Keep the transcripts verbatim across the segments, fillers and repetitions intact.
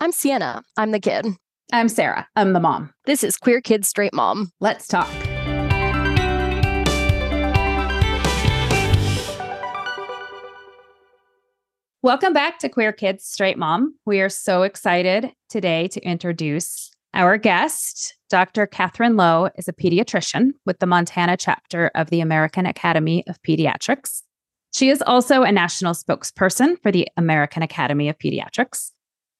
I'm Sienna. I'm the kid. I'm Sarah. I'm the mom. This is Queer Kids Straight Mom. Let's talk. Welcome back to Queer Kids Straight Mom. We are so excited today to introduce our guest. Doctor Kathryn Lowe is a pediatrician with the Montana chapter of the American Academy of Pediatrics. She is also a national spokesperson for the American Academy of Pediatrics.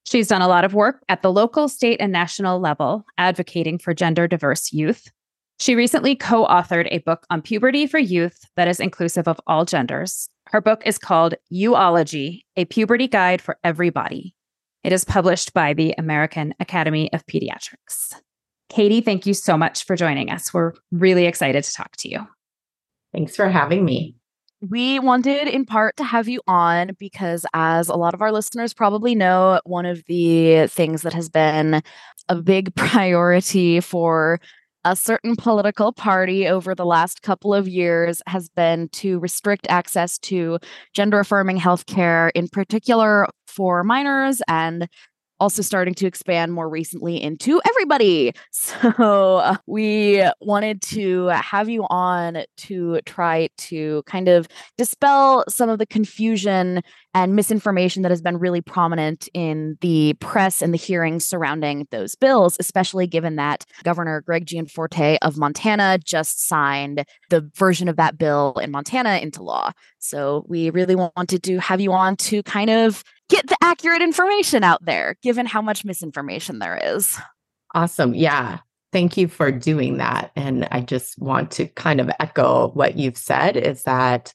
She's done a lot of work at the local, state, and national level advocating for gender-diverse youth. She recently co-authored a book on puberty for youth that is inclusive of all genders. Her book is called Uology, A Puberty Guide for Every Body. It is published by the American Academy of Pediatrics. Katie, thank you so much for joining us. We're really excited to talk to you. Thanks for having me. We wanted in part to have you on because, as a lot of our listeners probably know, one of the things that has been a big priority for a certain political party over the last couple of years has been to restrict access to gender-affirming healthcare, in particular for minors, and also starting to expand more recently into everybody. So uh, we wanted to have you on to try to kind of dispel some of the confusion and misinformation that has been really prominent in the press and the hearings surrounding those bills, especially given that Governor Greg Gianforte of Montana just signed the version of that bill in Montana into law. So we really wanted to have you on to kind of get the accurate information out there, given how much misinformation there is. Awesome. Yeah. Thank you for doing that. And I just want to kind of echo what you've said is that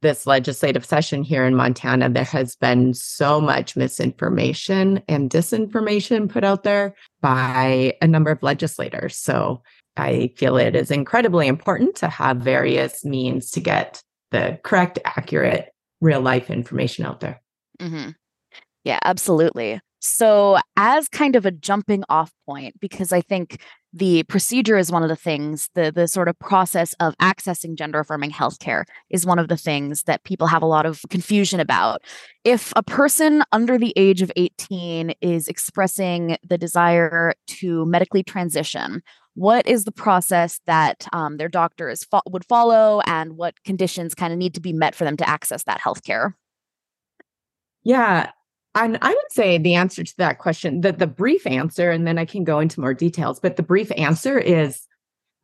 this legislative session here in Montana, there has been so much misinformation and disinformation put out there by a number of legislators. So I feel it is incredibly important to have various means to get the correct, accurate, real life information out there. Mm-hmm. Yeah, absolutely. So as kind of a jumping off point, because I think the procedure is one of the things, the the sort of process of accessing gender-affirming healthcare is one of the things that people have a lot of confusion about. If a person under the age of eighteen is expressing the desire to medically transition, what is the process that um, their doctor is fo- would follow, and what conditions kind of need to be met for them to access that healthcare? Yeah. And I would say the answer to that question, the, the brief answer, and then I can go into more details, but the brief answer is,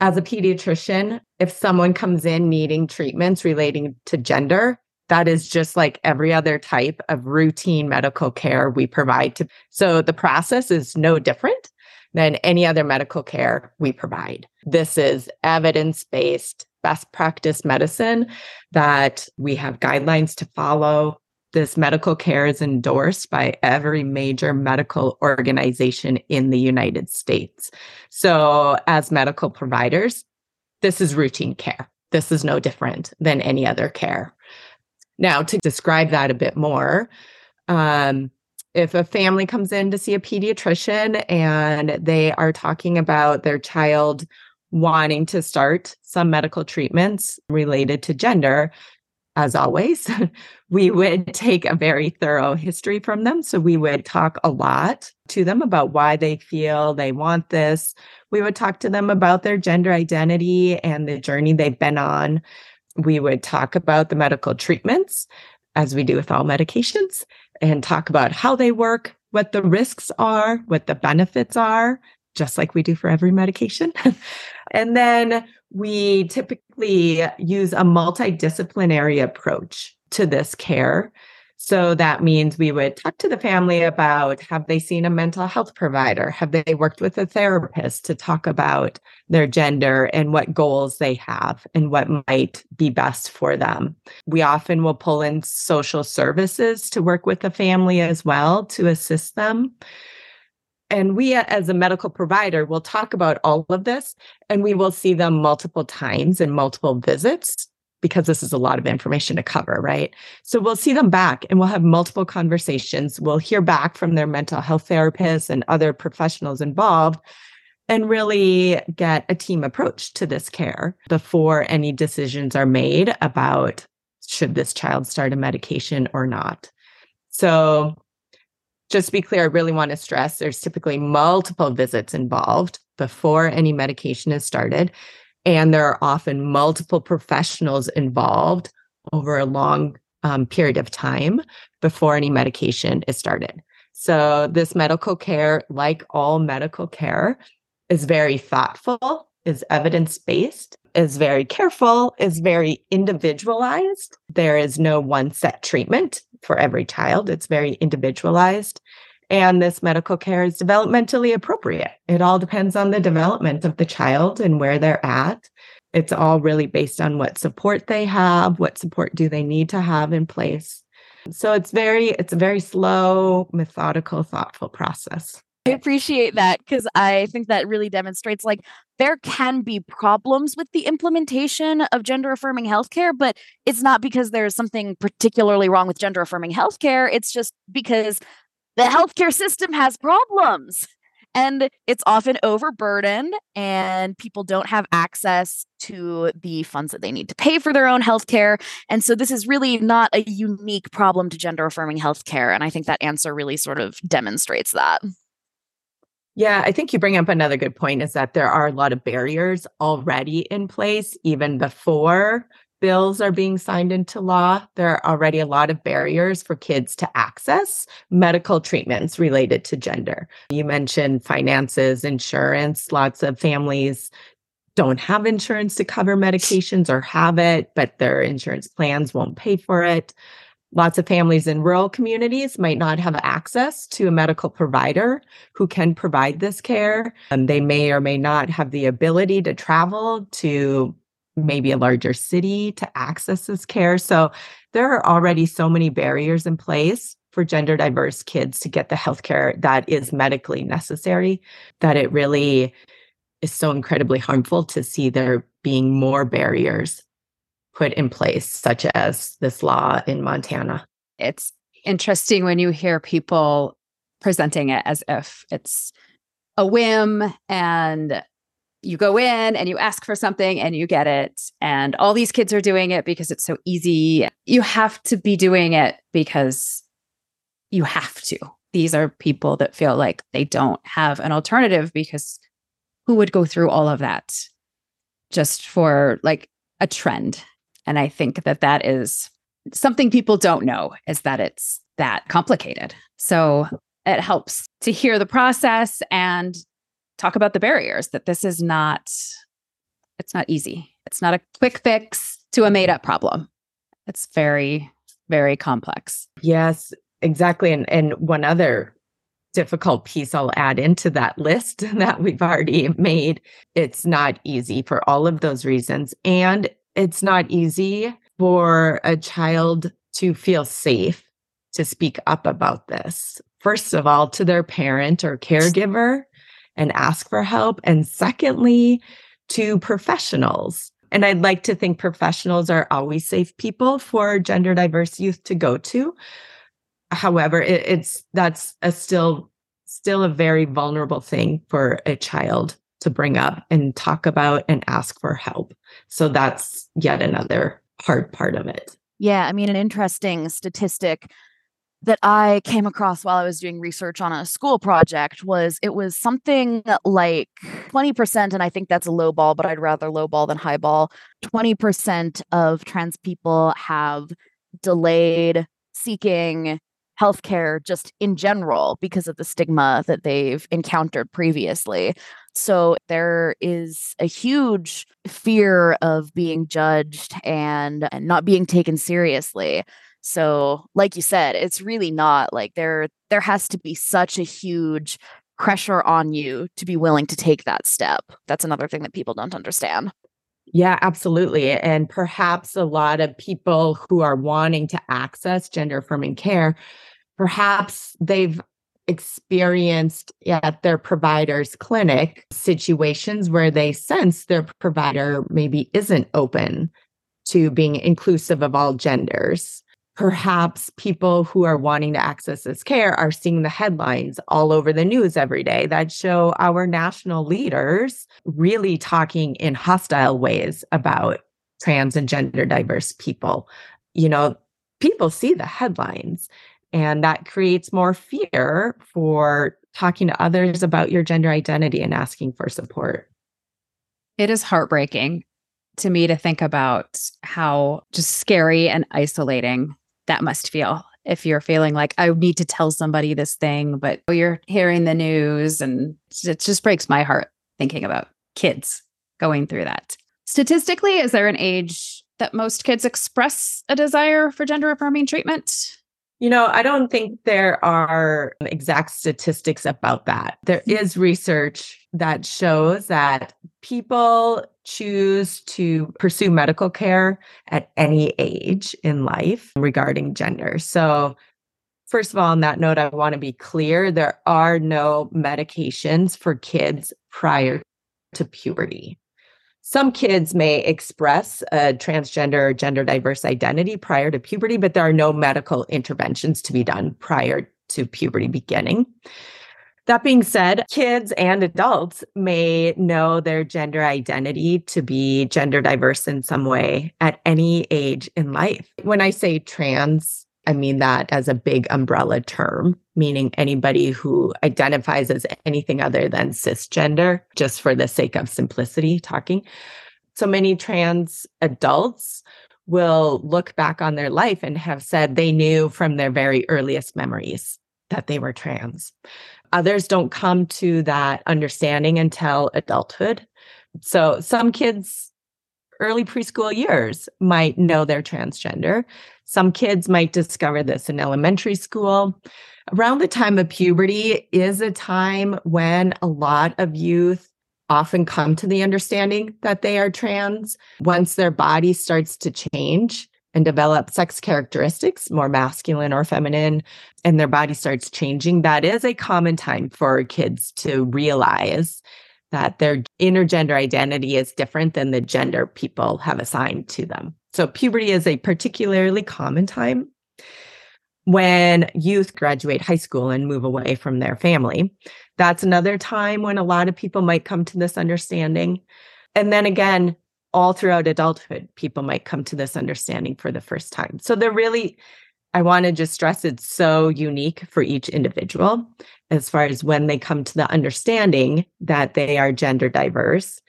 as a pediatrician, if someone comes in needing treatments relating to gender, that is just like every other type of routine medical care we provide to. So the process is no different than any other medical care we provide. This is evidence-based best practice medicine that we have guidelines to follow. This medical care is endorsed by every major medical organization in the United States. So as medical providers, this is routine care. This is no different than any other care. Now, to describe that a bit more, um, if a family comes in to see a pediatrician and they are talking about their child wanting to start some medical treatments related to gender, as always, we would take a very thorough history from them. So we would talk a lot to them about why they feel they want this. We would talk to them about their gender identity and the journey they've been on. We would talk about the medical treatments, as we do with all medications, and talk about how they work, what the risks are, what the benefits are, just like we do for every medication. And then we typically use a multidisciplinary approach to this care. So that means we would talk to the family about, have they seen a mental health provider? Have they worked with a therapist to talk about their gender and what goals they have and what might be best for them? We often will pull in social services to work with the family as well to assist them. And we, as a medical provider, will talk about all of this, and we will see them multiple times and multiple visits because this is a lot of information to cover, right? So we'll see them back and we'll have multiple conversations. We'll hear back from their mental health therapists and other professionals involved and really get a team approach to this care before any decisions are made about should this child start a medication or not. So just to be clear, I really want to stress there's typically multiple visits involved before any medication is started. And there are often multiple professionals involved over a long um, period of time before any medication is started. So this medical care, like all medical care, is very thoughtful, is evidence-based, is very careful, is very individualized. There is no one set treatment for every child. It's very individualized. And this medical care is developmentally appropriate. It all depends on the development of the child and where they're at. It's all really based on what support they have, what support do they need to have in place. So it's very, it's a very slow, methodical, thoughtful process. I appreciate that because I think that really demonstrates like there can be problems with the implementation of gender affirming healthcare, but it's not because there's something particularly wrong with gender affirming healthcare. It's just because the healthcare system has problems and it's often overburdened and people don't have access to the funds that they need to pay for their own healthcare. And so this is really not a unique problem to gender affirming healthcare. And I think that answer really sort of demonstrates that. Yeah, I think you bring up another good point is that there are a lot of barriers already in place, even before bills are being signed into law. There are already a lot of barriers for kids to access medical treatments related to gender. You mentioned finances, insurance. Lots of families don't have insurance to cover medications or have it, but their insurance plans won't pay for it. Lots of families in rural communities might not have access to a medical provider who can provide this care. Um, they may or may not have the ability to travel to maybe a larger city to access this care. So there are already so many barriers in place for gender diverse kids to get the healthcare that is medically necessary that it really is so incredibly harmful to see there being more barriers put in place, such as this law in Montana. It's interesting when you hear people presenting it as if it's a whim and you go in and you ask for something and you get it. And all these kids are doing it because it's so easy. You have to be doing it because you have to. These are people that feel like they don't have an alternative because who would go through all of that just for like a trend? And I think that that is something people don't know, is that it's that complicated. So it helps to hear the process and talk about the barriers, that this is not, it's not easy. It's not a quick fix to a made up problem. It's very, very complex. Yes, exactly. And and one other difficult piece I'll add into that list that we've already made, it's not easy for all of those reasons. And it's not easy for a child to feel safe to speak up about this. First of all, to their parent or caregiver and ask for help. And secondly, to professionals. And I'd like to think professionals are always safe people for gender diverse youth to go to. However, it, it's that's a still still a very vulnerable thing for a child to bring up and talk about and ask for help. So that's yet another hard part of it. Yeah, I mean, an interesting statistic that I came across while I was doing research on a school project was it was something like twenty percent, and I think that's a low ball, but I'd rather low ball than high ball. twenty percent of trans people have delayed seeking healthcare just in general because of the stigma that they've encountered previously. So there is a huge fear of being judged and, and not being taken seriously. So like you said, it's really not like there, there has to be such a huge pressure on you to be willing to take that step. That's another thing that people don't understand. Yeah, absolutely. And perhaps a lot of people who are wanting to access gender affirming care, perhaps they've experienced at their provider's clinic situations where they sense their provider maybe isn't open to being inclusive of all genders. Perhaps people who are wanting to access this care are seeing the headlines all over the news every day that show our national leaders really talking in hostile ways about trans and gender diverse people. You know, people see the headlines And that creates more fear for talking to others about your gender identity and asking for support. It is heartbreaking to me to think about how just scary and isolating that must feel. If you're feeling like, I need to tell somebody this thing, but you're hearing the news, and it just breaks my heart thinking about kids going through that. Statistically, is there an age that most kids express a desire for gender affirming treatment? You know, I don't think there are exact statistics about that. There is research that shows that people choose to pursue medical care at any age in life regarding gender. So, first of all, on that note, I want to be clear, there are no medications for kids prior to puberty. Some kids may express a transgender or gender diverse identity prior to puberty, but there are no medical interventions to be done prior to puberty beginning. That being said, kids and adults may know their gender identity to be gender diverse in some way at any age in life. When I say trans, I mean that as a big umbrella term, meaning anybody who identifies as anything other than cisgender, just for the sake of simplicity talking. So many trans adults will look back on their life and have said they knew from their very earliest memories that they were trans. Others don't come to that understanding until adulthood. So some kids' early preschool years might know they're transgender. Some kids might discover this in elementary school. Around the time of puberty is a time when a lot of youth often come to the understanding that they are trans. Once their body starts to change and develop sex characteristics, more masculine or feminine, and their body starts changing, that is a common time for kids to realize that their inner gender identity is different than the gender people have assigned to them. So puberty is a particularly common time. When youth graduate high school and move away from their family, that's another time when a lot of people might come to this understanding. And then again, all throughout adulthood, people might come to this understanding for the first time. So they're really, I want to just stress, it's so unique for each individual as far as when they come to the understanding that they are gender diverse.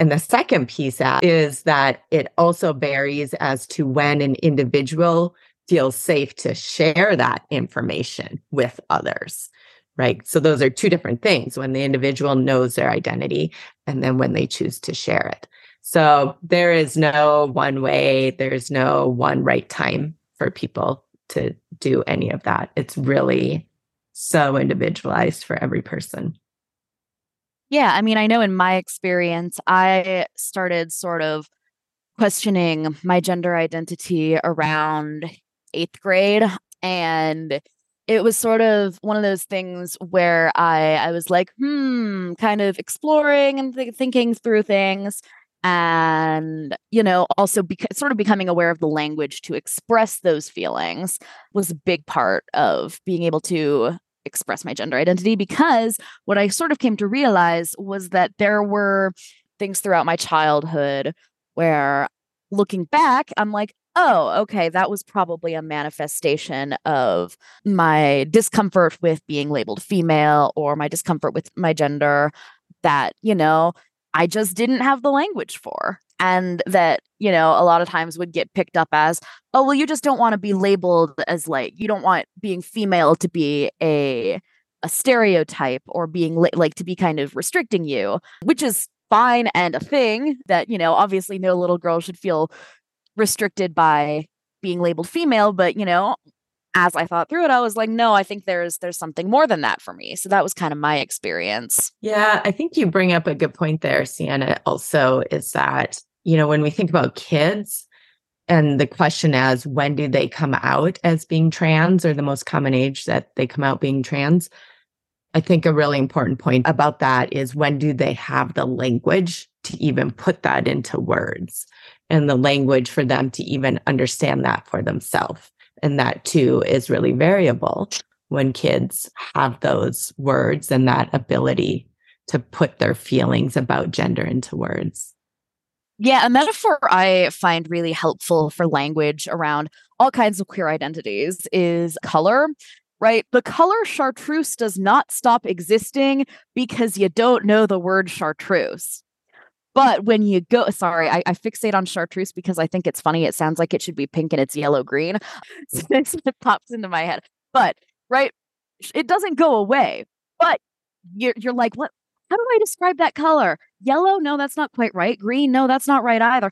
And the second piece is that it also varies as to when an individual feels safe to share that information with others, right? So those are two different things, when the individual knows their identity and then when they choose to share it. So there is no one way, there's no one right time for people to do any of that. It's really so individualized for every person. Yeah. I mean, I know in my experience, I started sort of questioning my gender identity around eighth grade. And it was sort of one of those things where I, I was like, hmm, kind of exploring and th- thinking through things. And, you know, also beca- sort of becoming aware of the language to express those feelings was a big part of being able to express my gender identity, because what I sort of came to realize was that there were things throughout my childhood where, looking back, I'm like, oh, okay, that was probably a manifestation of my discomfort with being labeled female or my discomfort with my gender that, you know, I just didn't have the language for. And that, you know, a lot of times would get picked up as, oh, well, you just don't want to be labeled as, like, you don't want being female to be a a stereotype or being li- like to be kind of restricting you, which is fine and a thing that, you know, obviously no little girl should feel restricted by being labeled female. But, you know, as I thought through it, I was like, no, I think there's there's something more than that for me. So that was kind of my experience. Yeah, I think you bring up a good point there, Sienna, also, is that, you know, when we think about kids and the question as when do they come out as being trans, or the most common age that they come out being trans, I think a really important point about that is, when do they have the language to even put that into words, and the language for them to even understand that for themselves. And that too is really variable when kids have those words and that ability to put their feelings about gender into words. Yeah, a metaphor I find really helpful for language around all kinds of queer identities is color, right? The color chartreuse does not stop existing because you don't know the word chartreuse. But when you go, sorry, I, I fixate on chartreuse because I think it's funny. It sounds like it should be pink and it's yellow-green. So that's what pops into my head. But, right, it doesn't go away. But you're, you're like, what? How do I describe that color? Yellow? No, that's not quite right. Green? No, that's not right either.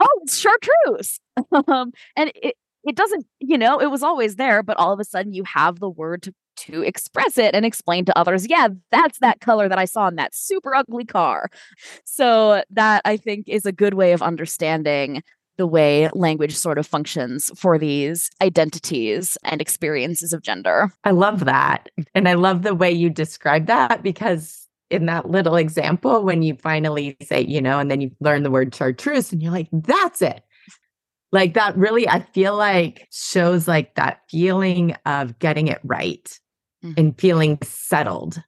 Oh, it's chartreuse. um, and it, it doesn't, you know, it was always there, but all of a sudden you have the word to, to express it and explain to others, yeah, that's that color that I saw in that super ugly car. So that, I think, is a good way of understanding the way language sort of functions for these identities and experiences of gender. I love that. And I love the way you describe that, because in that little example, when you finally say, you know, and then you learn the word chartreuse and you're like, that's it. Like that really, I feel like shows like that feeling of getting it right mm-hmm. and feeling settled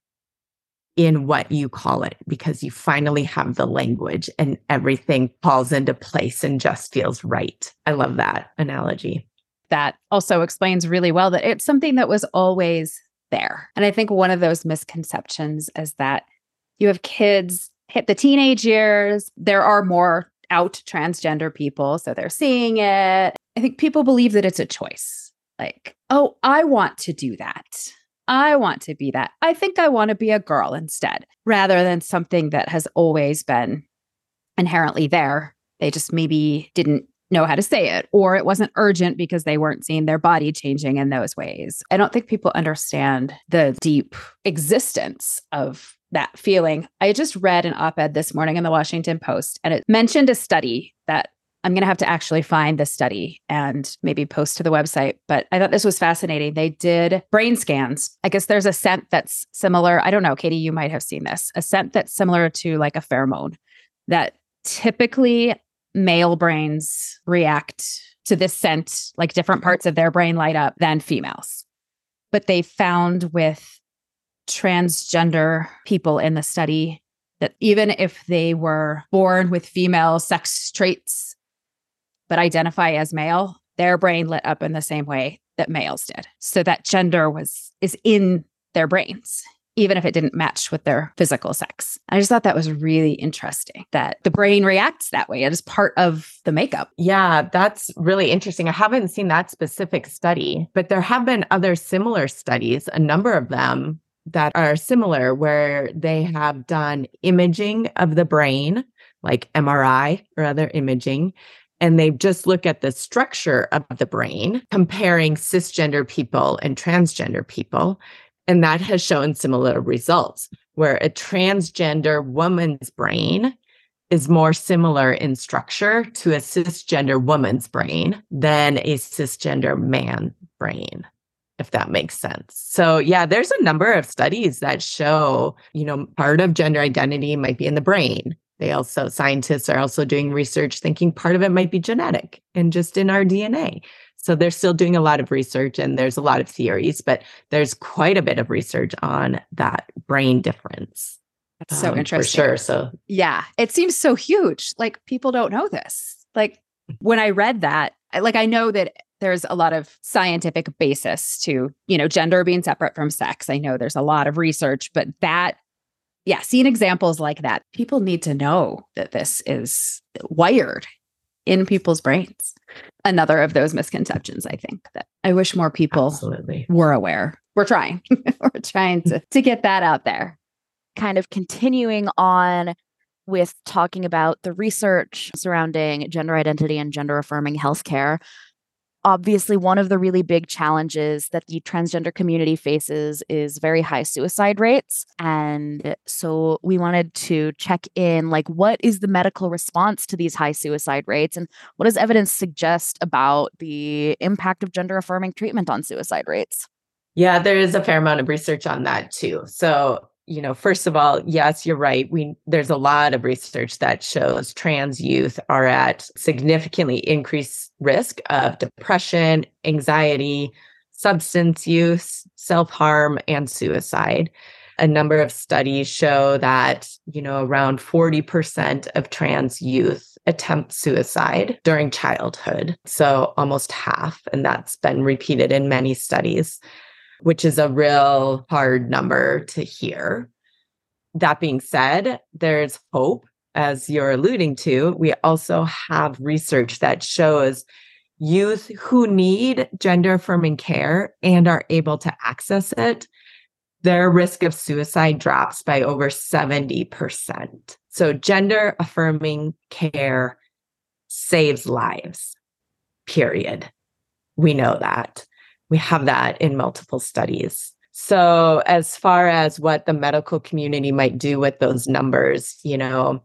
in what you call it, because you finally have the language and everything falls into place and just feels right. I love that analogy. That also explains really well that it's something that was always there. And I think one of those misconceptions is that you have kids hit the teenage years, there are more out transgender people, so they're seeing it. I think people believe that it's a choice. Like, oh, I want to do that. I want to be that. I think I want to be a girl instead, rather than something that has always been inherently there. They just maybe didn't know how to say it, or it wasn't urgent because they weren't seeing their body changing in those ways. I don't think people understand the deep existence of that feeling. I just read an op-ed this morning in the Washington Post, and it mentioned a study that I'm going to have to actually find the study and maybe post to the website. But I thought this was fascinating. They did brain scans. I guess there's a scent that's similar. I don't know, Katie, you might have seen this. A scent that's similar to like a pheromone that typically male brains react to this scent, like different parts of their brain light up than females. But they found with transgender people in the study that even if they were born with female sex traits, but identify as male, their brain lit up in the same way that males did. So that gender was is in their brains, even if it didn't match with their physical sex. I just thought that was really interesting that the brain reacts that way. It is part of the makeup. Yeah, that's really interesting. I haven't seen that specific study, but there have been other similar studies, a number of them that are similar, where they have done imaging of the brain, like M R I or other imaging, and they just look at the structure of the brain, comparing cisgender people and transgender people. And that has shown similar results, where a transgender woman's brain is more similar in structure to a cisgender woman's brain than a cisgender man's brain, if that makes sense. So yeah, there's a number of studies that show, you know, part of gender identity might be in the brain. They also, scientists are also doing research thinking part of it might be genetic and just in our D N A. So they're still doing a lot of research, and there's a lot of theories, but there's quite a bit of research on that brain difference. That's so um, interesting. For sure. So yeah, it seems so huge. Like people don't know this. Like when I read that, I, like I know that there's a lot of scientific basis to, you know, gender being separate from sex. I know there's a lot of research, but that, yeah, seeing examples like that, people need to know that this is wired in people's brains. Another of those misconceptions, I think, that I wish more people Absolutely. Were aware. We're trying. We're trying to, to get that out there. Kind of continuing on with talking about the research surrounding gender identity and gender affirming healthcare. Obviously, one of the really big challenges that the transgender community faces is very high suicide rates. And so we wanted to check in, like, what is the medical response to these high suicide rates? And what does evidence suggest about the impact of gender affirming treatment on suicide rates? Yeah, there is a fair amount of research on that, too. So, you know, first of all, yes, you're right. We there's a lot of research that shows trans youth are at significantly increased risk of depression, anxiety, substance use, self-harm, and suicide. a number of studies show that, you know, around forty percent of trans youth attempt suicide during childhood. So almost half. And that's been repeated in many studies, which is a real hard number to hear. That being said, there's hope, as you're alluding to. We also have research that shows youth who need gender-affirming care and are able to access it, their risk of suicide drops by over seventy percent. So gender-affirming care saves lives, period. We know that. We have that in multiple studies. So as far as what the medical community might do with those numbers, you know,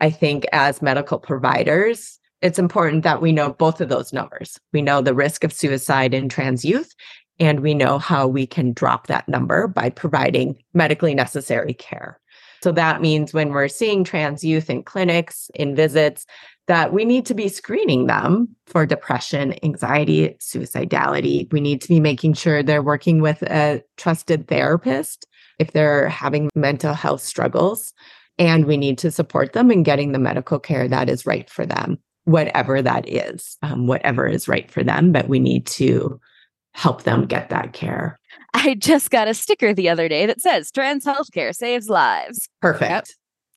I think as medical providers, it's important that we know both of those numbers. We know the risk of suicide in trans youth, and we know how we can drop that number by providing medically necessary care. So that means when we're seeing trans youth in clinics, in visits, that we need to be screening them for depression, anxiety, suicidality. We need to be making sure they're working with a trusted therapist if they're having mental health struggles, and we need to support them in getting the medical care that is right for them. Whatever that is, um, whatever is right for them, but we need to help them get that care. I just got a sticker the other day that says trans healthcare saves lives. Perfect. Yep.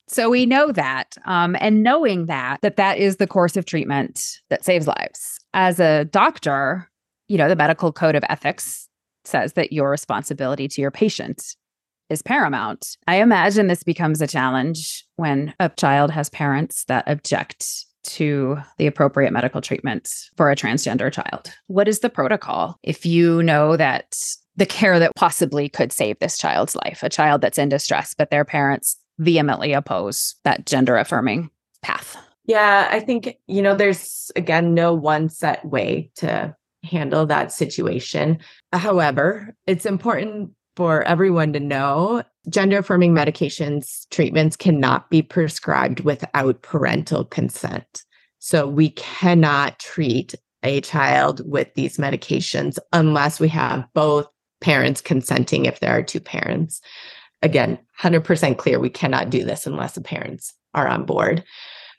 So we know that, um, and knowing that, that that is the course of treatment that saves lives. As a doctor, you know, the medical code of ethics says that your responsibility to your patient is paramount. I imagine this becomes a challenge when a child has parents that object to the appropriate medical treatment for a transgender child. What is the protocol if you know that the care that possibly could save this child's life, a child that's in distress, but their parents vehemently oppose that gender affirming path? Yeah, I think, you know, there's, again, no one set way to handle that situation. However, it's important for everyone to know gender-affirming medications, treatments cannot be prescribed without parental consent. So we cannot treat a child with these medications unless we have both parents consenting if there are two parents. Again, one hundred percent clear, we cannot do this unless the parents are on board.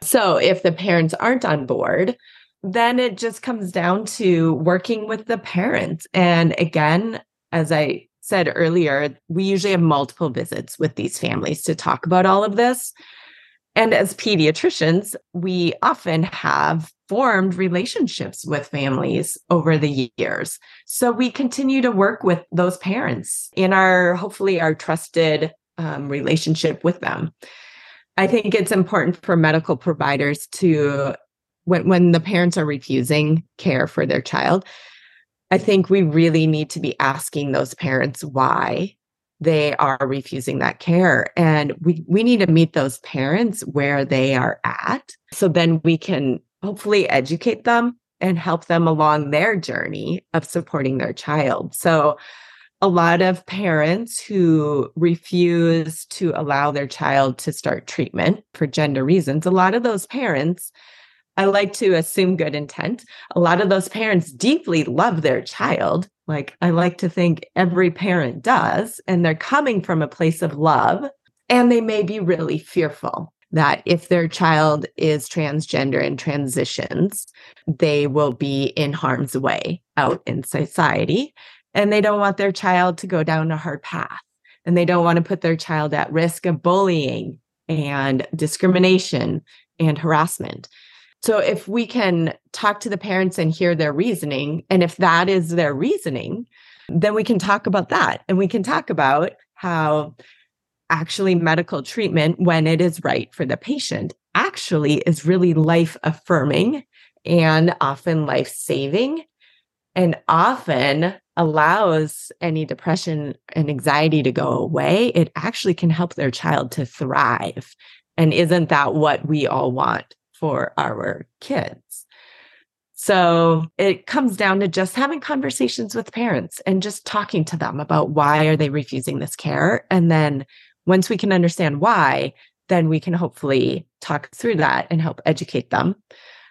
So if the parents aren't on board, then it just comes down to working with the parents. And again, as I said earlier, we usually have multiple visits with these families to talk about all of this. And as pediatricians, we often have formed relationships with families over the years. So we continue to work with those parents in our, hopefully our trusted um, relationship with them. I think it's important for medical providers to, when, when the parents are refusing care for their child, I think we really need to be asking those parents why they are refusing that care. And we, we need to meet those parents where they are at. So then we can hopefully educate them and help them along their journey of supporting their child. So a lot of parents who refuse to allow their child to start treatment for gender reasons, a lot of those parents, I like to assume good intent. A lot of those parents deeply love their child. Like I like to think every parent does, and they're coming from a place of love, and they may be really fearful that if their child is transgender and transitions, they will be in harm's way out in society, and they don't want their child to go down a hard path, and they don't want to put their child at risk of bullying and discrimination and harassment. So if we can talk to the parents and hear their reasoning, and if that is their reasoning, then we can talk about that. And we can talk about how actually medical treatment, when it is right for the patient, actually is really life-affirming and often life-saving, and often allows any depression and anxiety to go away. It actually can help their child to thrive. And isn't that what we all want for our kids? So it comes down to just having conversations with parents and just talking to them about why are they refusing this care. And then once we can understand why, then we can hopefully talk through that and help educate them.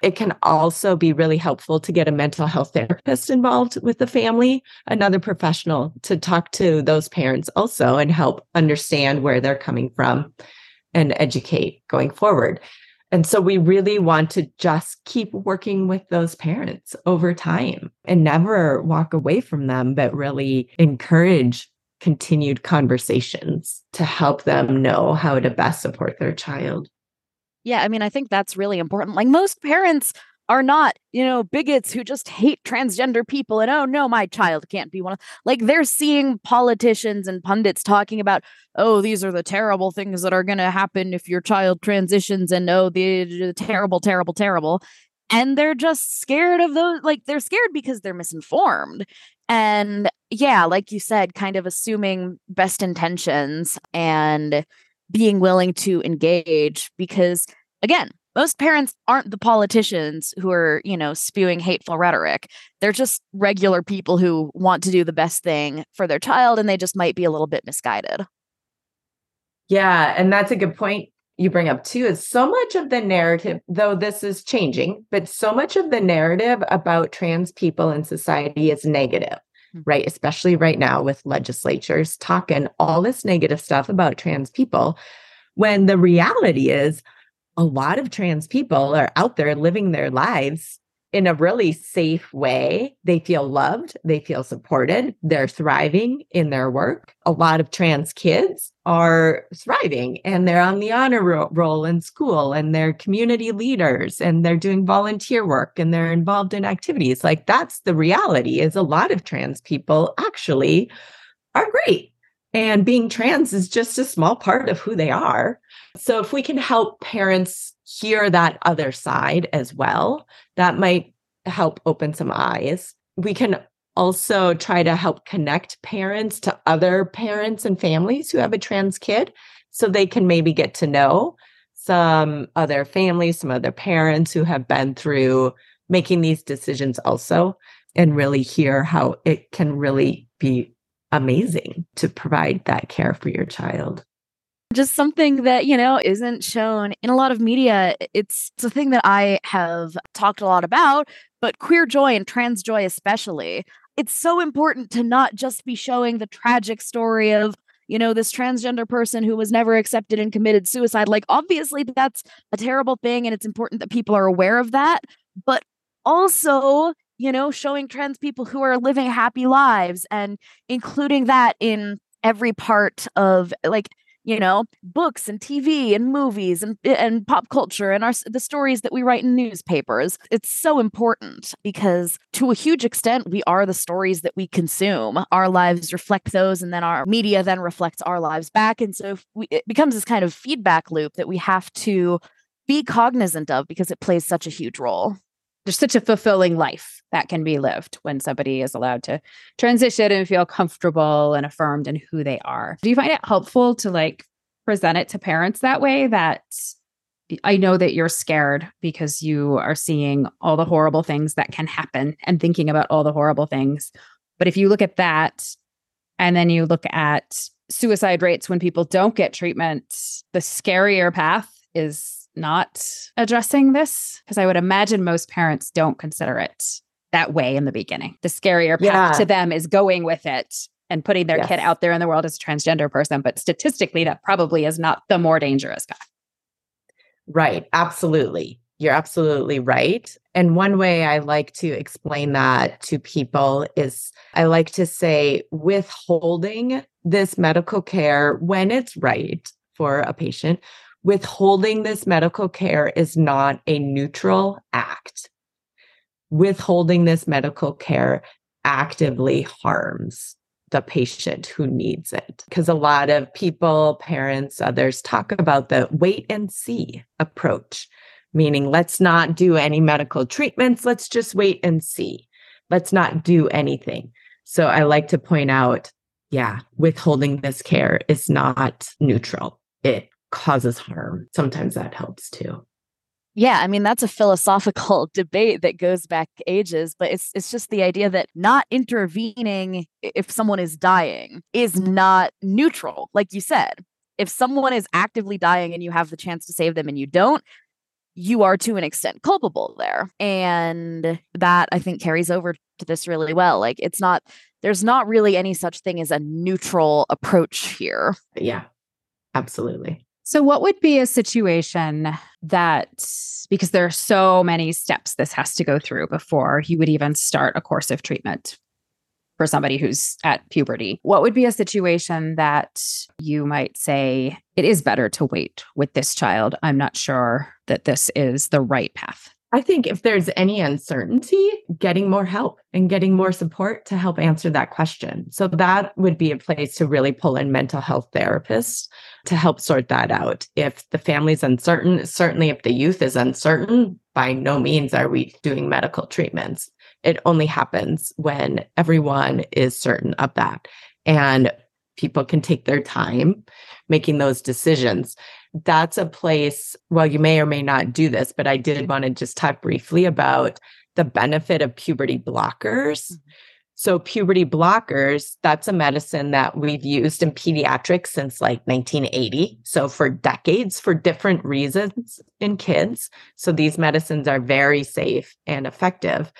It can also be really helpful to get a mental health therapist involved with the family, another professional to talk to those parents also and help understand where they're coming from and educate going forward. And so we really want to just keep working with those parents over time and never walk away from them, but really encourage continued conversations to help them know how to best support their child. Yeah, I mean, I think that's really important. Like most parents are not, you know, bigots who just hate transgender people and, oh, no, my child can't be one of like they're seeing politicians and pundits talking about, oh, these are the terrible things that are going to happen if your child transitions and oh, the terrible, terrible, terrible. And they're just scared of those. Like they're scared because they're misinformed. And yeah, like you said, kind of assuming best intentions and being willing to engage because, again, most parents aren't the politicians who are, you know, spewing hateful rhetoric. They're just regular people who want to do the best thing for their child, and they just might be a little bit misguided. Yeah, and that's a good point you bring up, too, is so much of the narrative, though this is changing, but so much of the narrative about trans people in society is negative, right? Especially right now with legislatures talking all this negative stuff about trans people, when the reality is, a lot of trans people are out there living their lives in a really safe way. They feel loved. They feel supported. They're thriving in their work. A lot of trans kids are thriving and they're on the honor ro- roll in school and they're community leaders and they're doing volunteer work and they're involved in activities. Like that's the reality is a lot of trans people actually are great. And being trans is just a small part of who they are. So if we can help parents hear that other side as well, that might help open some eyes. We can also try to help connect parents to other parents and families who have a trans kid so they can maybe get to know some other families, some other parents who have been through making these decisions also, and really hear how it can really be amazing to provide that care for your child. Just something that, you know, isn't shown in a lot of media. It's, it's a thing that I have talked a lot about, but queer joy and trans joy especially, it's so important to not just be showing the tragic story of, you know, this transgender person who was never accepted and committed suicide. Like, obviously, that's a terrible thing. And it's important that people are aware of that. But also, you know, showing trans people who are living happy lives and including that in every part of, like, you know, books and T V and movies and and pop culture and our the stories that we write in newspapers. It's so important because to a huge extent, we are the stories that we consume. Our lives reflect those, and then our media then reflects our lives back. And so we, it becomes this kind of feedback loop that we have to be cognizant of because it plays such a huge role. There's such a fulfilling life that can be lived when somebody is allowed to transition and feel comfortable and affirmed in who they are. Do you find it helpful to like present it to parents that way? That I know that you're scared because you are seeing all the horrible things that can happen and thinking about all the horrible things. But if you look at that and then you look at suicide rates when people don't get treatment, the scarier path is not addressing this, because I would imagine most parents don't consider it that way in the beginning. The scarier path yeah. to them is going with it and putting their yes. kid out there in the world as a transgender person. But statistically, that probably is not the more dangerous path. Right. Absolutely. You're absolutely right. And one way I like to explain that to people is I like to say withholding this medical care when it's right for a patient. Withholding this medical care is not a neutral act. Withholding this medical care actively harms the patient who needs it. Because a lot of people, parents, others talk about the wait and see approach, meaning let's not do any medical treatments. Let's just wait and see. Let's not do anything. So I like to point out, yeah, withholding this care is not neutral. It causes harm. Sometimes that helps too. Yeah. I mean, that's a philosophical debate that goes back ages, but it's it's just the idea that not intervening if someone is dying is not neutral. Like you said, if someone is actively dying and you have the chance to save them and you don't, you are to an extent culpable there. And that I think carries over to this really well. Like it's not, there's not really any such thing as a neutral approach here. Yeah, absolutely. So what would be a situation that, because there are so many steps this has to go through before you would even start a course of treatment for somebody who's at puberty, what would be a situation that you might say, it is better to wait with this child? I'm not sure that this is the right path. I think if there's any uncertainty, getting more help and getting more support to help answer that question. So that would be a place to really pull in mental health therapists to help sort that out. If the family's uncertain, certainly if the youth is uncertain, by no means are we doing medical treatments. It only happens when everyone is certain of that. And people can take their time making those decisions. That's a place, well, you may or may not do this, but I did want to just talk briefly about the benefit of puberty blockers. Mm-hmm. So puberty blockers, that's a medicine that we've used in pediatrics since like nineteen eighty. So for decades, for different reasons in kids. So these medicines are very safe and effective.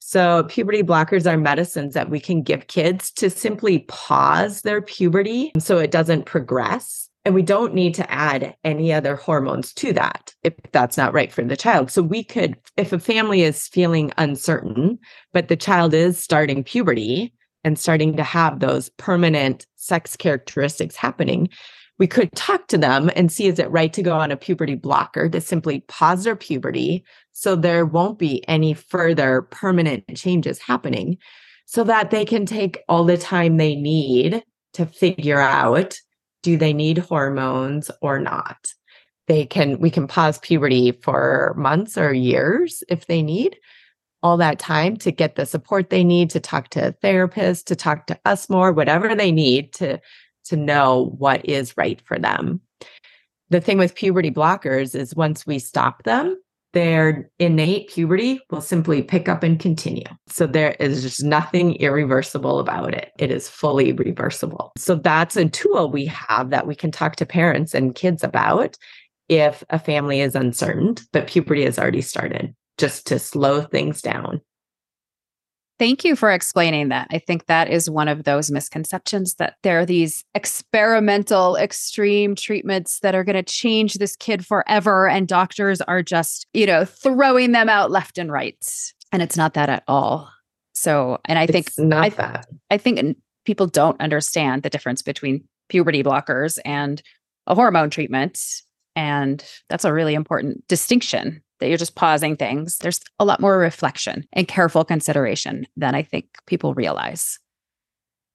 So puberty blockers are medicines that we can give kids to simply pause their puberty so it doesn't progress. And we don't need to add any other hormones to that if that's not right for the child. So we could, if a family is feeling uncertain, but the child is starting puberty and starting to have those permanent sex characteristics happening, we could talk to them and see, is it right to go on a puberty blocker to simply pause their puberty so there won't be any further permanent changes happening so that they can take all the time they need to figure out, do they need hormones or not? They can, we can pause puberty for months or years if they need all that time to get the support they need, to talk to a therapist, to talk to us more, whatever they need to, to know what is right for them. The thing with puberty blockers is once we stop them, their innate puberty will simply pick up and continue. So there is just nothing irreversible about it. It is fully reversible. So that's a tool we have that we can talk to parents and kids about if a family is uncertain, but puberty has already started, just to slow things down. Thank you for explaining that. I think that is one of those misconceptions that there are these experimental, extreme treatments that are going to change this kid forever. And doctors are just, you know, throwing them out left and right. And it's not that at all. So, and I it's think, not I, that. I think people don't understand the difference between puberty blockers and a hormone treatment. And that's a really important distinction. That you're just pausing things. There's a lot more reflection and careful consideration than I think people realize.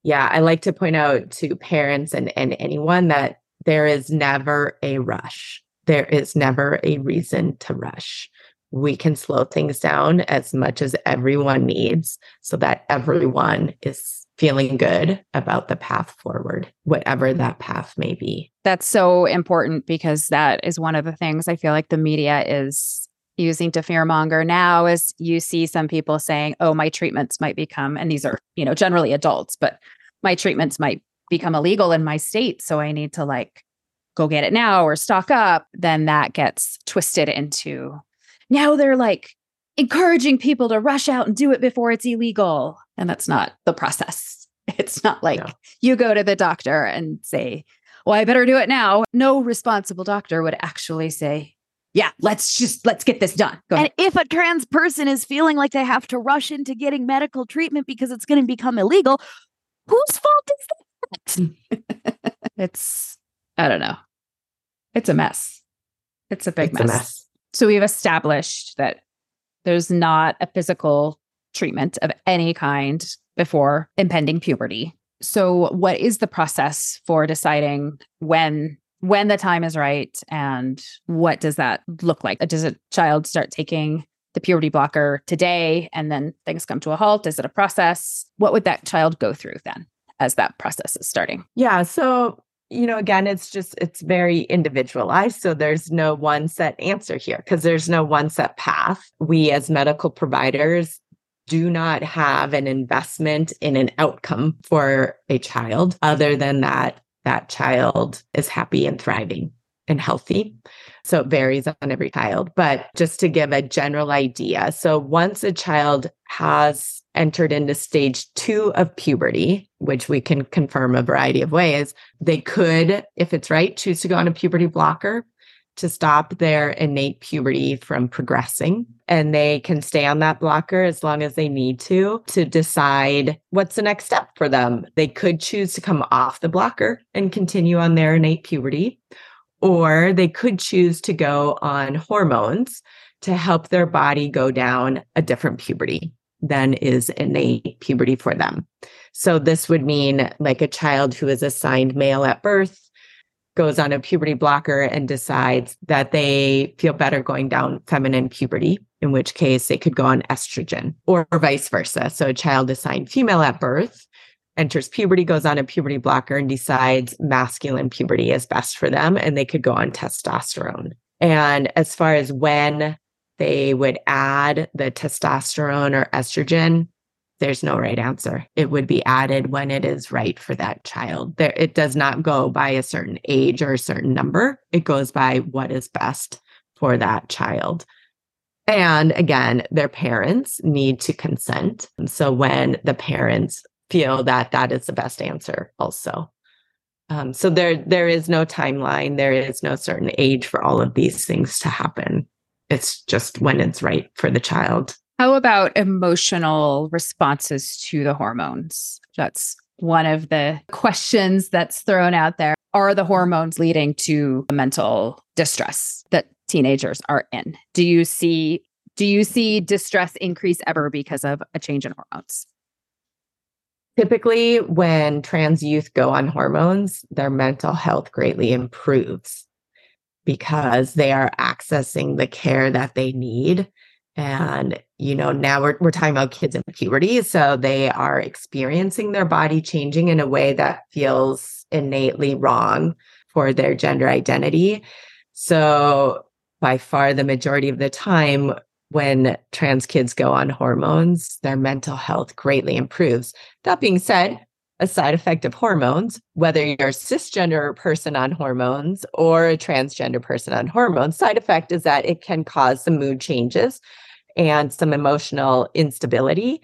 Yeah, I like to point out to parents and, and anyone that there is never a rush. There is never a reason to rush. We can slow things down as much as everyone needs so that everyone is feeling good about the path forward, whatever that path may be. That's so important because that is one of the things I feel like the media is using to fearmonger now is you see some people saying, oh, my treatments might become, and these are, you know, generally adults, but my treatments might become illegal in my state. So I need to like, go get it now or stock up. Then that gets twisted into now they're like encouraging people to rush out and do it before it's illegal. And that's not the process. It's not like no. You go to the doctor and say, well, I better do it now. No responsible doctor would actually say, yeah, let's just, let's get this done. Go and ahead. If a trans person is feeling like they have to rush into getting medical treatment because it's going to become illegal, whose fault is that? It's, I don't know. It's a mess. It's a big it's mess. A mess. So we've established that there's not a physical treatment of any kind before impending puberty. So what is the process for deciding when when the time is right and what does that look like? Does a child start taking the puberty blocker today and then things come to a halt? Is it a process? What would that child go through then as that process is starting? Yeah, so you know, again, it's just, it's very individualized. So there's no one set answer here because there's no one set path. We as medical providers do not have an investment in an outcome for a child other than that, that child is happy and thriving and healthy. So it varies on every child, but just to give a general idea. So once a child has entered into stage two of puberty, which we can confirm a variety of ways, they could, if it's right, choose to go on a puberty blocker to stop their innate puberty from progressing. And they can stay on that blocker as long as they need to, to decide what's the next step for them. They could choose to come off the blocker and continue on their innate puberty, or they could choose to go on hormones to help their body go down a different puberty than is innate puberty for them. So this would mean like a child who is assigned male at birth goes on a puberty blocker and decides that they feel better going down feminine puberty, in which case they could go on estrogen, or vice versa. So a child assigned female at birth enters puberty, goes on a puberty blocker, and decides masculine puberty is best for them, and they could go on testosterone. And as far as when they would add the testosterone or estrogen, there's no right answer. It would be added when it is right for that child. There, it does not go by a certain age or a certain number. It goes by what is best for that child. And again, their parents need to consent. So when the parents feel that that is the best answer also. Um, so there, there is no timeline. There is no certain age for all of these things to happen. It's just when it's right for the child. How about emotional responses to the hormones? That's one of the questions that's thrown out there. Are the hormones leading to the mental distress that teenagers are in? Do you see do you see distress increase ever because of a change in hormones? Typically, when trans youth go on hormones, their mental health greatly improves because they are accessing the care that they need. And, you know, now we're we're talking about kids in puberty. So they are experiencing their body changing in a way that feels innately wrong for their gender identity. So by far the majority of the time when trans kids go on hormones, their mental health greatly improves. That being said, a side effect of hormones, whether you're a cisgender person on hormones or a transgender person on hormones, side effect is that it can cause some mood changes and some emotional instability.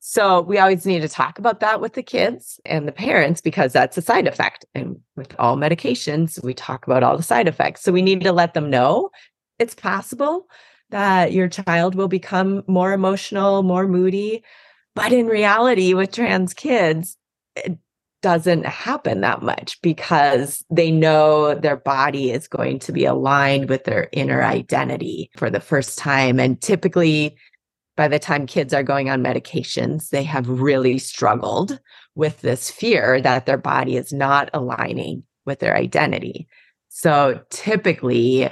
So we always need to talk about that with the kids and the parents because that's a side effect. And with all medications, we talk about all the side effects. So we need to let them know it's possible that your child will become more emotional, more moody. But in reality, with trans kids, it doesn't happen that much because they know their body is going to be aligned with their inner identity for the first time. And typically, by the time kids are going on medications, they have really struggled with this fear that their body is not aligning with their identity. So typically,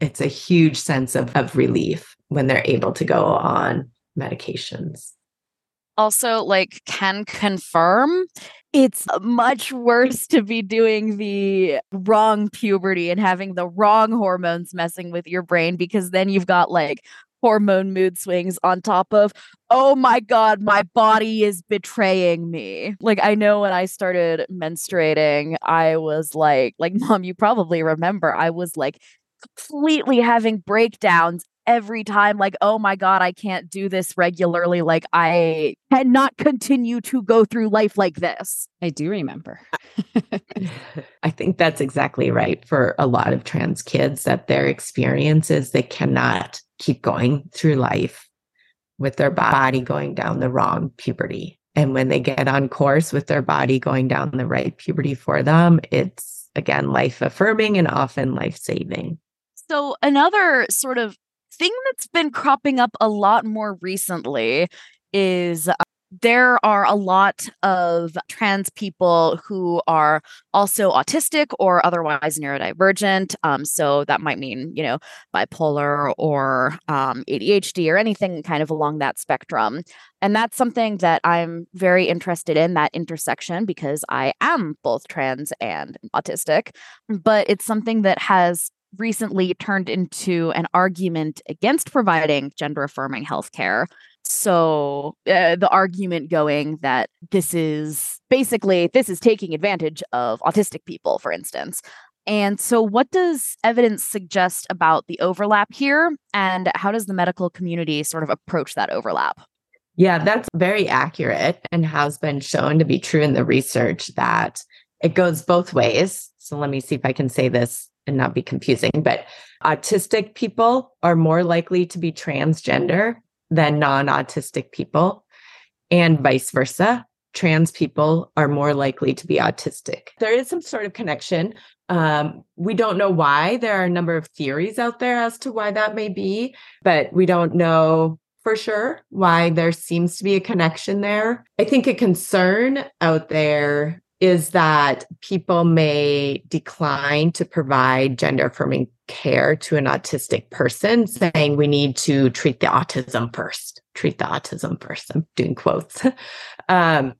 it's a huge sense of, of relief when they're able to go on medications. Also, like, can confirm it's much worse to be doing the wrong puberty and having the wrong hormones messing with your brain, because then you've got like hormone mood swings on top of, oh my God, my body is betraying me. Like, I know when I started menstruating, I was like, like, Mom, you probably remember, I was like completely having breakdowns every time, like, oh my God, I can't do this regularly. Like, I cannot continue to go through life like this. I do remember. I think that's exactly right for a lot of trans kids, that their experience is they cannot keep going through life with their body going down the wrong puberty. And when they get on course with their body going down the right puberty for them, it's, again, life-affirming and often life-saving. So another sort of thing that's been cropping up a lot more recently is uh, there are a lot of trans people who are also autistic or otherwise neurodivergent. Um, so that might mean, you know, bipolar or um, A D H D or anything kind of along that spectrum. And that's something that I'm very interested in, that intersection, because I am both trans and autistic, but it's something that has recently turned into an argument against providing gender-affirming healthcare. So uh, the argument going that this is basically, this is taking advantage of autistic people, for instance. And so what does evidence suggest about the overlap here? And how does the medical community sort of approach that overlap? Yeah, that's very accurate and has been shown to be true in the research that it goes both ways. So let me see if I can say this and not be confusing, but autistic people are more likely to be transgender than non-autistic people, and vice versa. Trans people are more likely to be autistic. There is some sort of connection. Um, we don't know why. There are a number of theories out there as to why that may be, but we don't know for sure why there seems to be a connection there. I think a concern out there is that people may decline to provide gender-affirming care to an autistic person, saying we need to treat the autism first, treat the autism first. I'm doing quotes. um,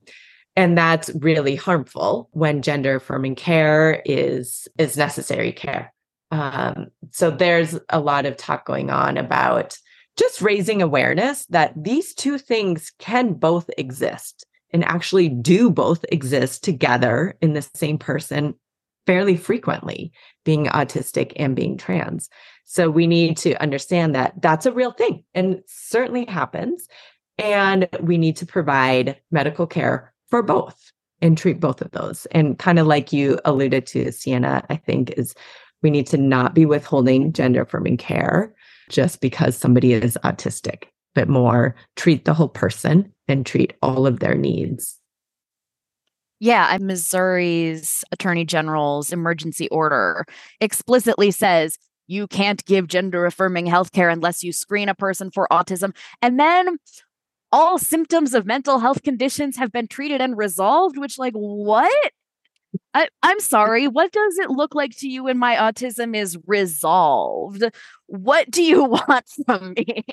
and that's really harmful when gender-affirming care is, is necessary care. Um, so there's a lot of talk going on about just raising awareness that these two things can both exist, and actually do both exist together in the same person fairly frequently, being autistic and being trans. So we need to understand that that's a real thing and certainly happens. And we need to provide medical care for both and treat both of those. And kind of like you alluded to, Sienna, I think is we need to not be withholding gender-affirming care just because somebody is autistic, but more treat the whole person and treat all of their needs. Yeah, Missouri's Attorney General's emergency order explicitly says you can't give gender-affirming healthcare unless you screen a person for autism. And then all symptoms of mental health conditions have been treated and resolved, which like, what? I, I'm sorry. What does it look like to you when my autism is resolved? What do you want from me?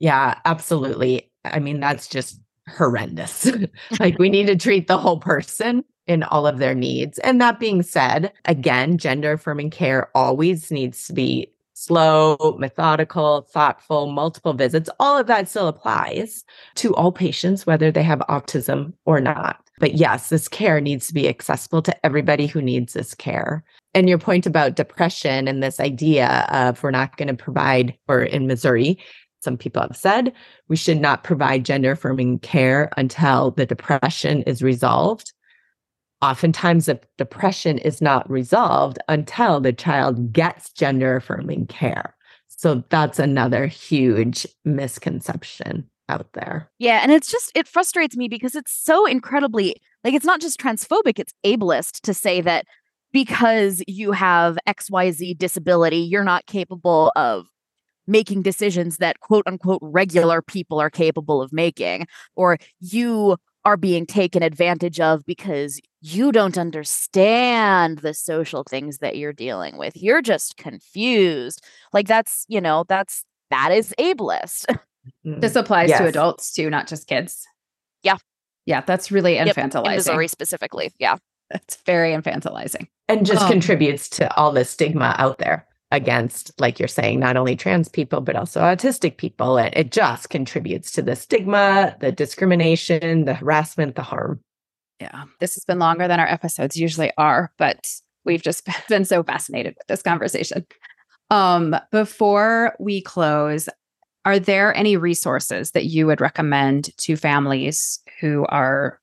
Yeah, absolutely. I mean, that's just horrendous. Like we need to treat the whole person in all of their needs. And that being said, again, gender affirming care always needs to be slow, methodical, thoughtful, multiple visits. All of that still applies to all patients, whether they have autism or not. But yes, this care needs to be accessible to everybody who needs this care. And your point about depression and this idea of we're not going to provide, or in Missouri, some people have said we should not provide gender-affirming care until the depression is resolved. Oftentimes, the depression is not resolved until the child gets gender-affirming care. So that's another huge misconception out there. Yeah, and it's just, it frustrates me because it's so incredibly, like it's not just transphobic, it's ableist to say that because you have X Y Z disability, you're not capable of making decisions that quote unquote regular people are capable of making, or you are being taken advantage of because you don't understand the social things that you're dealing with. You're just confused. Like that's, you know, that's, that is ableist. This applies yes. to adults too, not just kids. Yeah. Yeah. That's really infantilizing. Yep, in Missouri specifically. Yeah. That's very infantilizing. And just oh. contributes to all the stigma out there against, like you're saying, not only trans people, but also autistic people. And it just contributes to the stigma, the discrimination, the harassment, the harm. Yeah. This has been longer than our episodes usually are, but we've just been so fascinated with this conversation. Um, before we close, are there any resources that you would recommend to families who are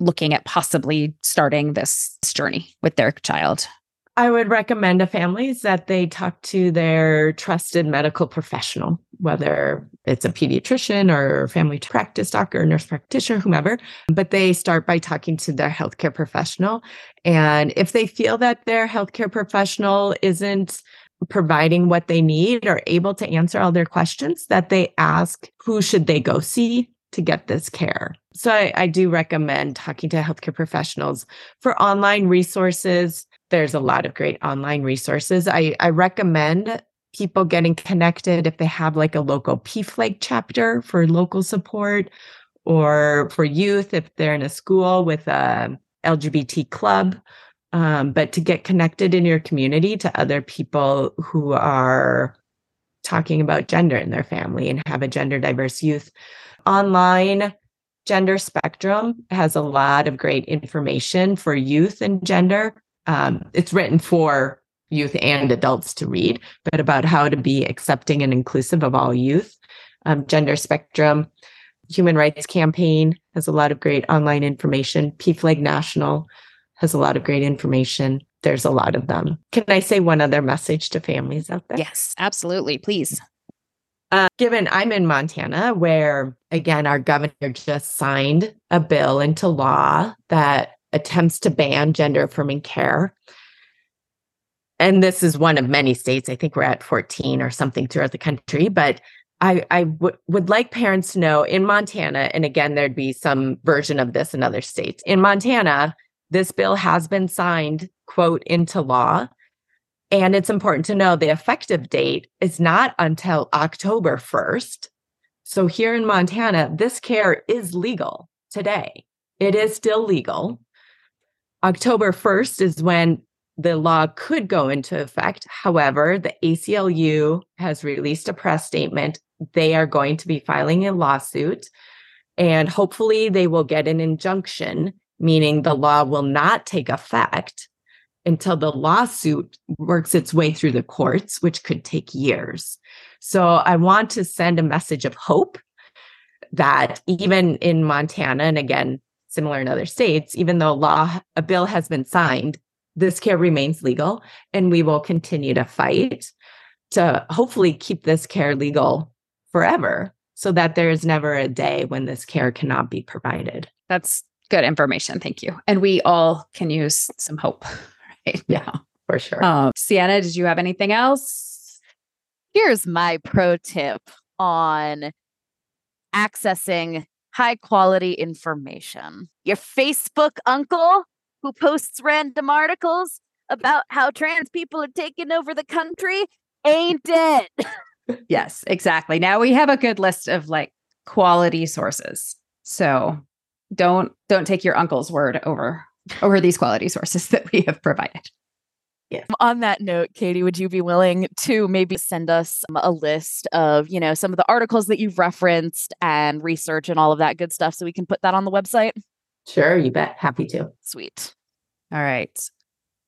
looking at possibly starting this journey with their child? I would recommend to families that they talk to their trusted medical professional, whether it's a pediatrician or family practice doctor, nurse practitioner, whomever, but they start by talking to their healthcare professional. And if they feel that their healthcare professional isn't providing what they need or able to answer all their questions, that they ask who should they go see to get this care. So I, I do recommend talking to healthcare professionals. For online resources, there's a lot of great online resources. I, I recommend people getting connected if they have like a local P FLAG chapter for local support, or for youth if they're in a school with a L G B T club, um, but to get connected in your community to other people who are talking about gender in their family and have a gender diverse youth. Online, Gender Spectrum has a lot of great information for youth and gender. um, it's written for youth and adults to read, but about how to be accepting and inclusive of all youth. Um, Gender Spectrum, Human Rights Campaign has a lot of great online information. P FLAG National has a lot of great information. There's a lot of them. Can I say one other message to families out there? Yes, absolutely. Please. Uh, given I'm in Montana, where, again, our governor just signed a bill into law that attempts to ban gender-affirming care. And this is one of many states. I think we're at fourteen or something throughout the country. But I, I w- would like parents to know, in Montana, and again, there'd be some version of this in other states. In Montana, this bill has been signed, quote, into law. And it's important to know the effective date is not until October first. So here in Montana, this care is legal today. It is still legal. October first is when the law could go into effect. However, the A C L U has released a press statement. They are going to be filing a lawsuit, and hopefully they will get an injunction, meaning the law will not take effect until the lawsuit works its way through the courts, which could take years. So I want to send a message of hope that even in Montana, and again, similar in other states, even though law, a bill has been signed, this care remains legal, and we will continue to fight to hopefully keep this care legal forever so that there is never a day when this care cannot be provided. That's good information. Thank you. And we all can use some hope right yeah, now. For sure. Um, Sienna, did you have anything else? Here's my pro tip on accessing high quality information. Your Facebook uncle who posts random articles about how trans people are taking over the country ain't it. Yes, exactly. Now we have a good list of like quality sources. So don't don't take your uncle's word over over these quality sources that we have provided. Yeah. On that note, Katie, would you be willing to maybe send us a list of, you know, some of the articles that you've referenced and research and all of that good stuff so we can put that on the website? Sure, you bet. Happy to. Sweet. All right.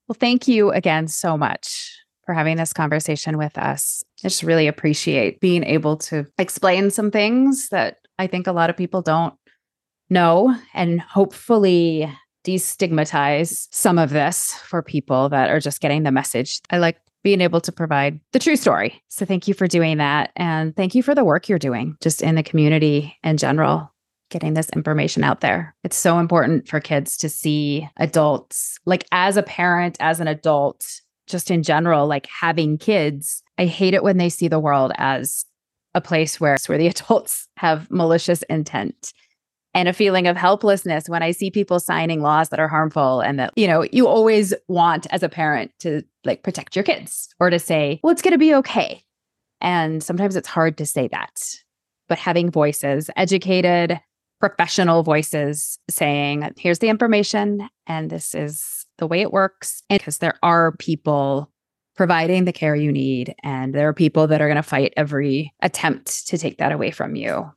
Well, thank you again so much for having this conversation with us. I just really appreciate being able to explain some things that I think a lot of people don't know and hopefully destigmatize some of this for people that are just getting the message. I like being able to provide the true story. So thank you for doing that. And thank you for the work you're doing just in the community in general. Getting this information out there. It's so important for kids to see adults, like as a parent, as an adult, just in general, like having kids. I hate it when they see the world as a place where, where the adults have malicious intent and a feeling of helplessness when I see people signing laws that are harmful and that, you know, you always want as a parent to like protect your kids or to say, well, it's going to be okay. And sometimes it's hard to say that, but having voices, educated, professional voices saying, here's the information and this is the way it works. And because there are people providing the care you need and there are people that are going to fight every attempt to take that away from you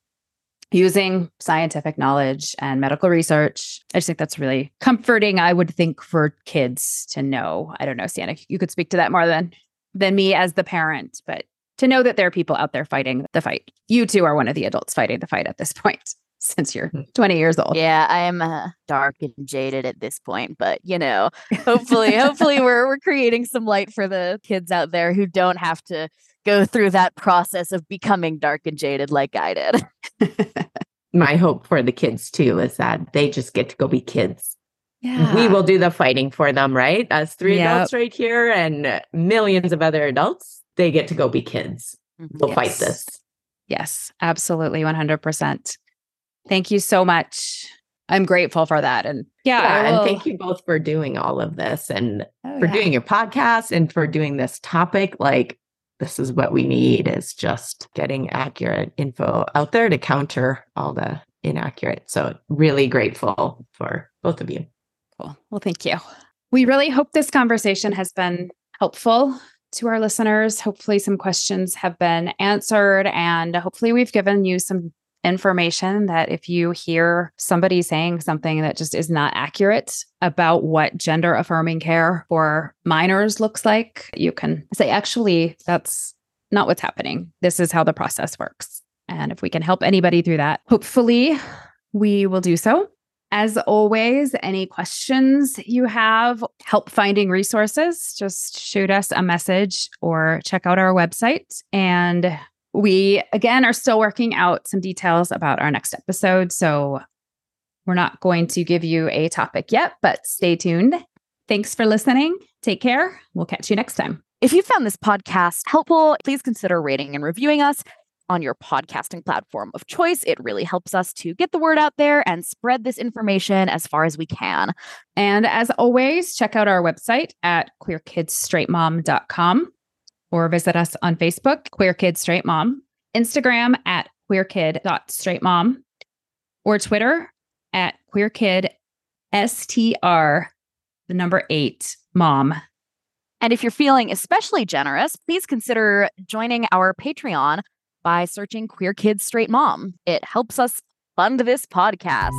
using scientific knowledge and medical research. I just think that's really comforting, I would think, for kids to know. I don't know, Sienna, you could speak to that more than, than me as the parent, but to know that there are people out there fighting the fight. You two are one of the adults fighting the fight at this point. Since you're twenty years old. Yeah, I'm uh, dark and jaded at this point, but you know, hopefully, hopefully we're we're creating some light for the kids out there who don't have to go through that process of becoming dark and jaded like I did. My hope for the kids too is that they just get to go be kids. Yeah. We will do the fighting for them, right? Us three yep. adults right here and millions of other adults, they get to go be kids. We'll yes. fight this. Yes, absolutely, one hundred percent. Thank you so much. I'm grateful for that. And yeah, yeah and thank you both for doing all of this and oh, for yeah. doing your podcast and for doing this topic. Like, this is what we need, is just getting accurate info out there to counter all the inaccurate. So really grateful for both of you. Cool. Well, thank you. We really hope this conversation has been helpful to our listeners. Hopefully some questions have been answered and hopefully we've given you some information that if you hear somebody saying something that just is not accurate about what gender affirming care for minors looks like, you can say, actually, that's not what's happening. This is how the process works. And if we can help anybody through that, hopefully we will do so. As always, any questions you have, help finding resources, just shoot us a message or check out our website. And we, again, are still working out some details about our next episode. So we're not going to give you a topic yet, but stay tuned. Thanks for listening. Take care. We'll catch you next time. If you found this podcast helpful, please consider rating and reviewing us on your podcasting platform of choice. It really helps us to get the word out there and spread this information as far as we can. And as always, check out our website at queer kids straight mom dot com or visit us on Facebook, Queer Kids Straight Mom, Instagram at queer kid dot straight mom, or Twitter at queer kid S T R, the number eight, mom. And if you're feeling especially generous, please consider joining our Patreon by searching Queer Kids Straight Mom. It helps us fund this podcast.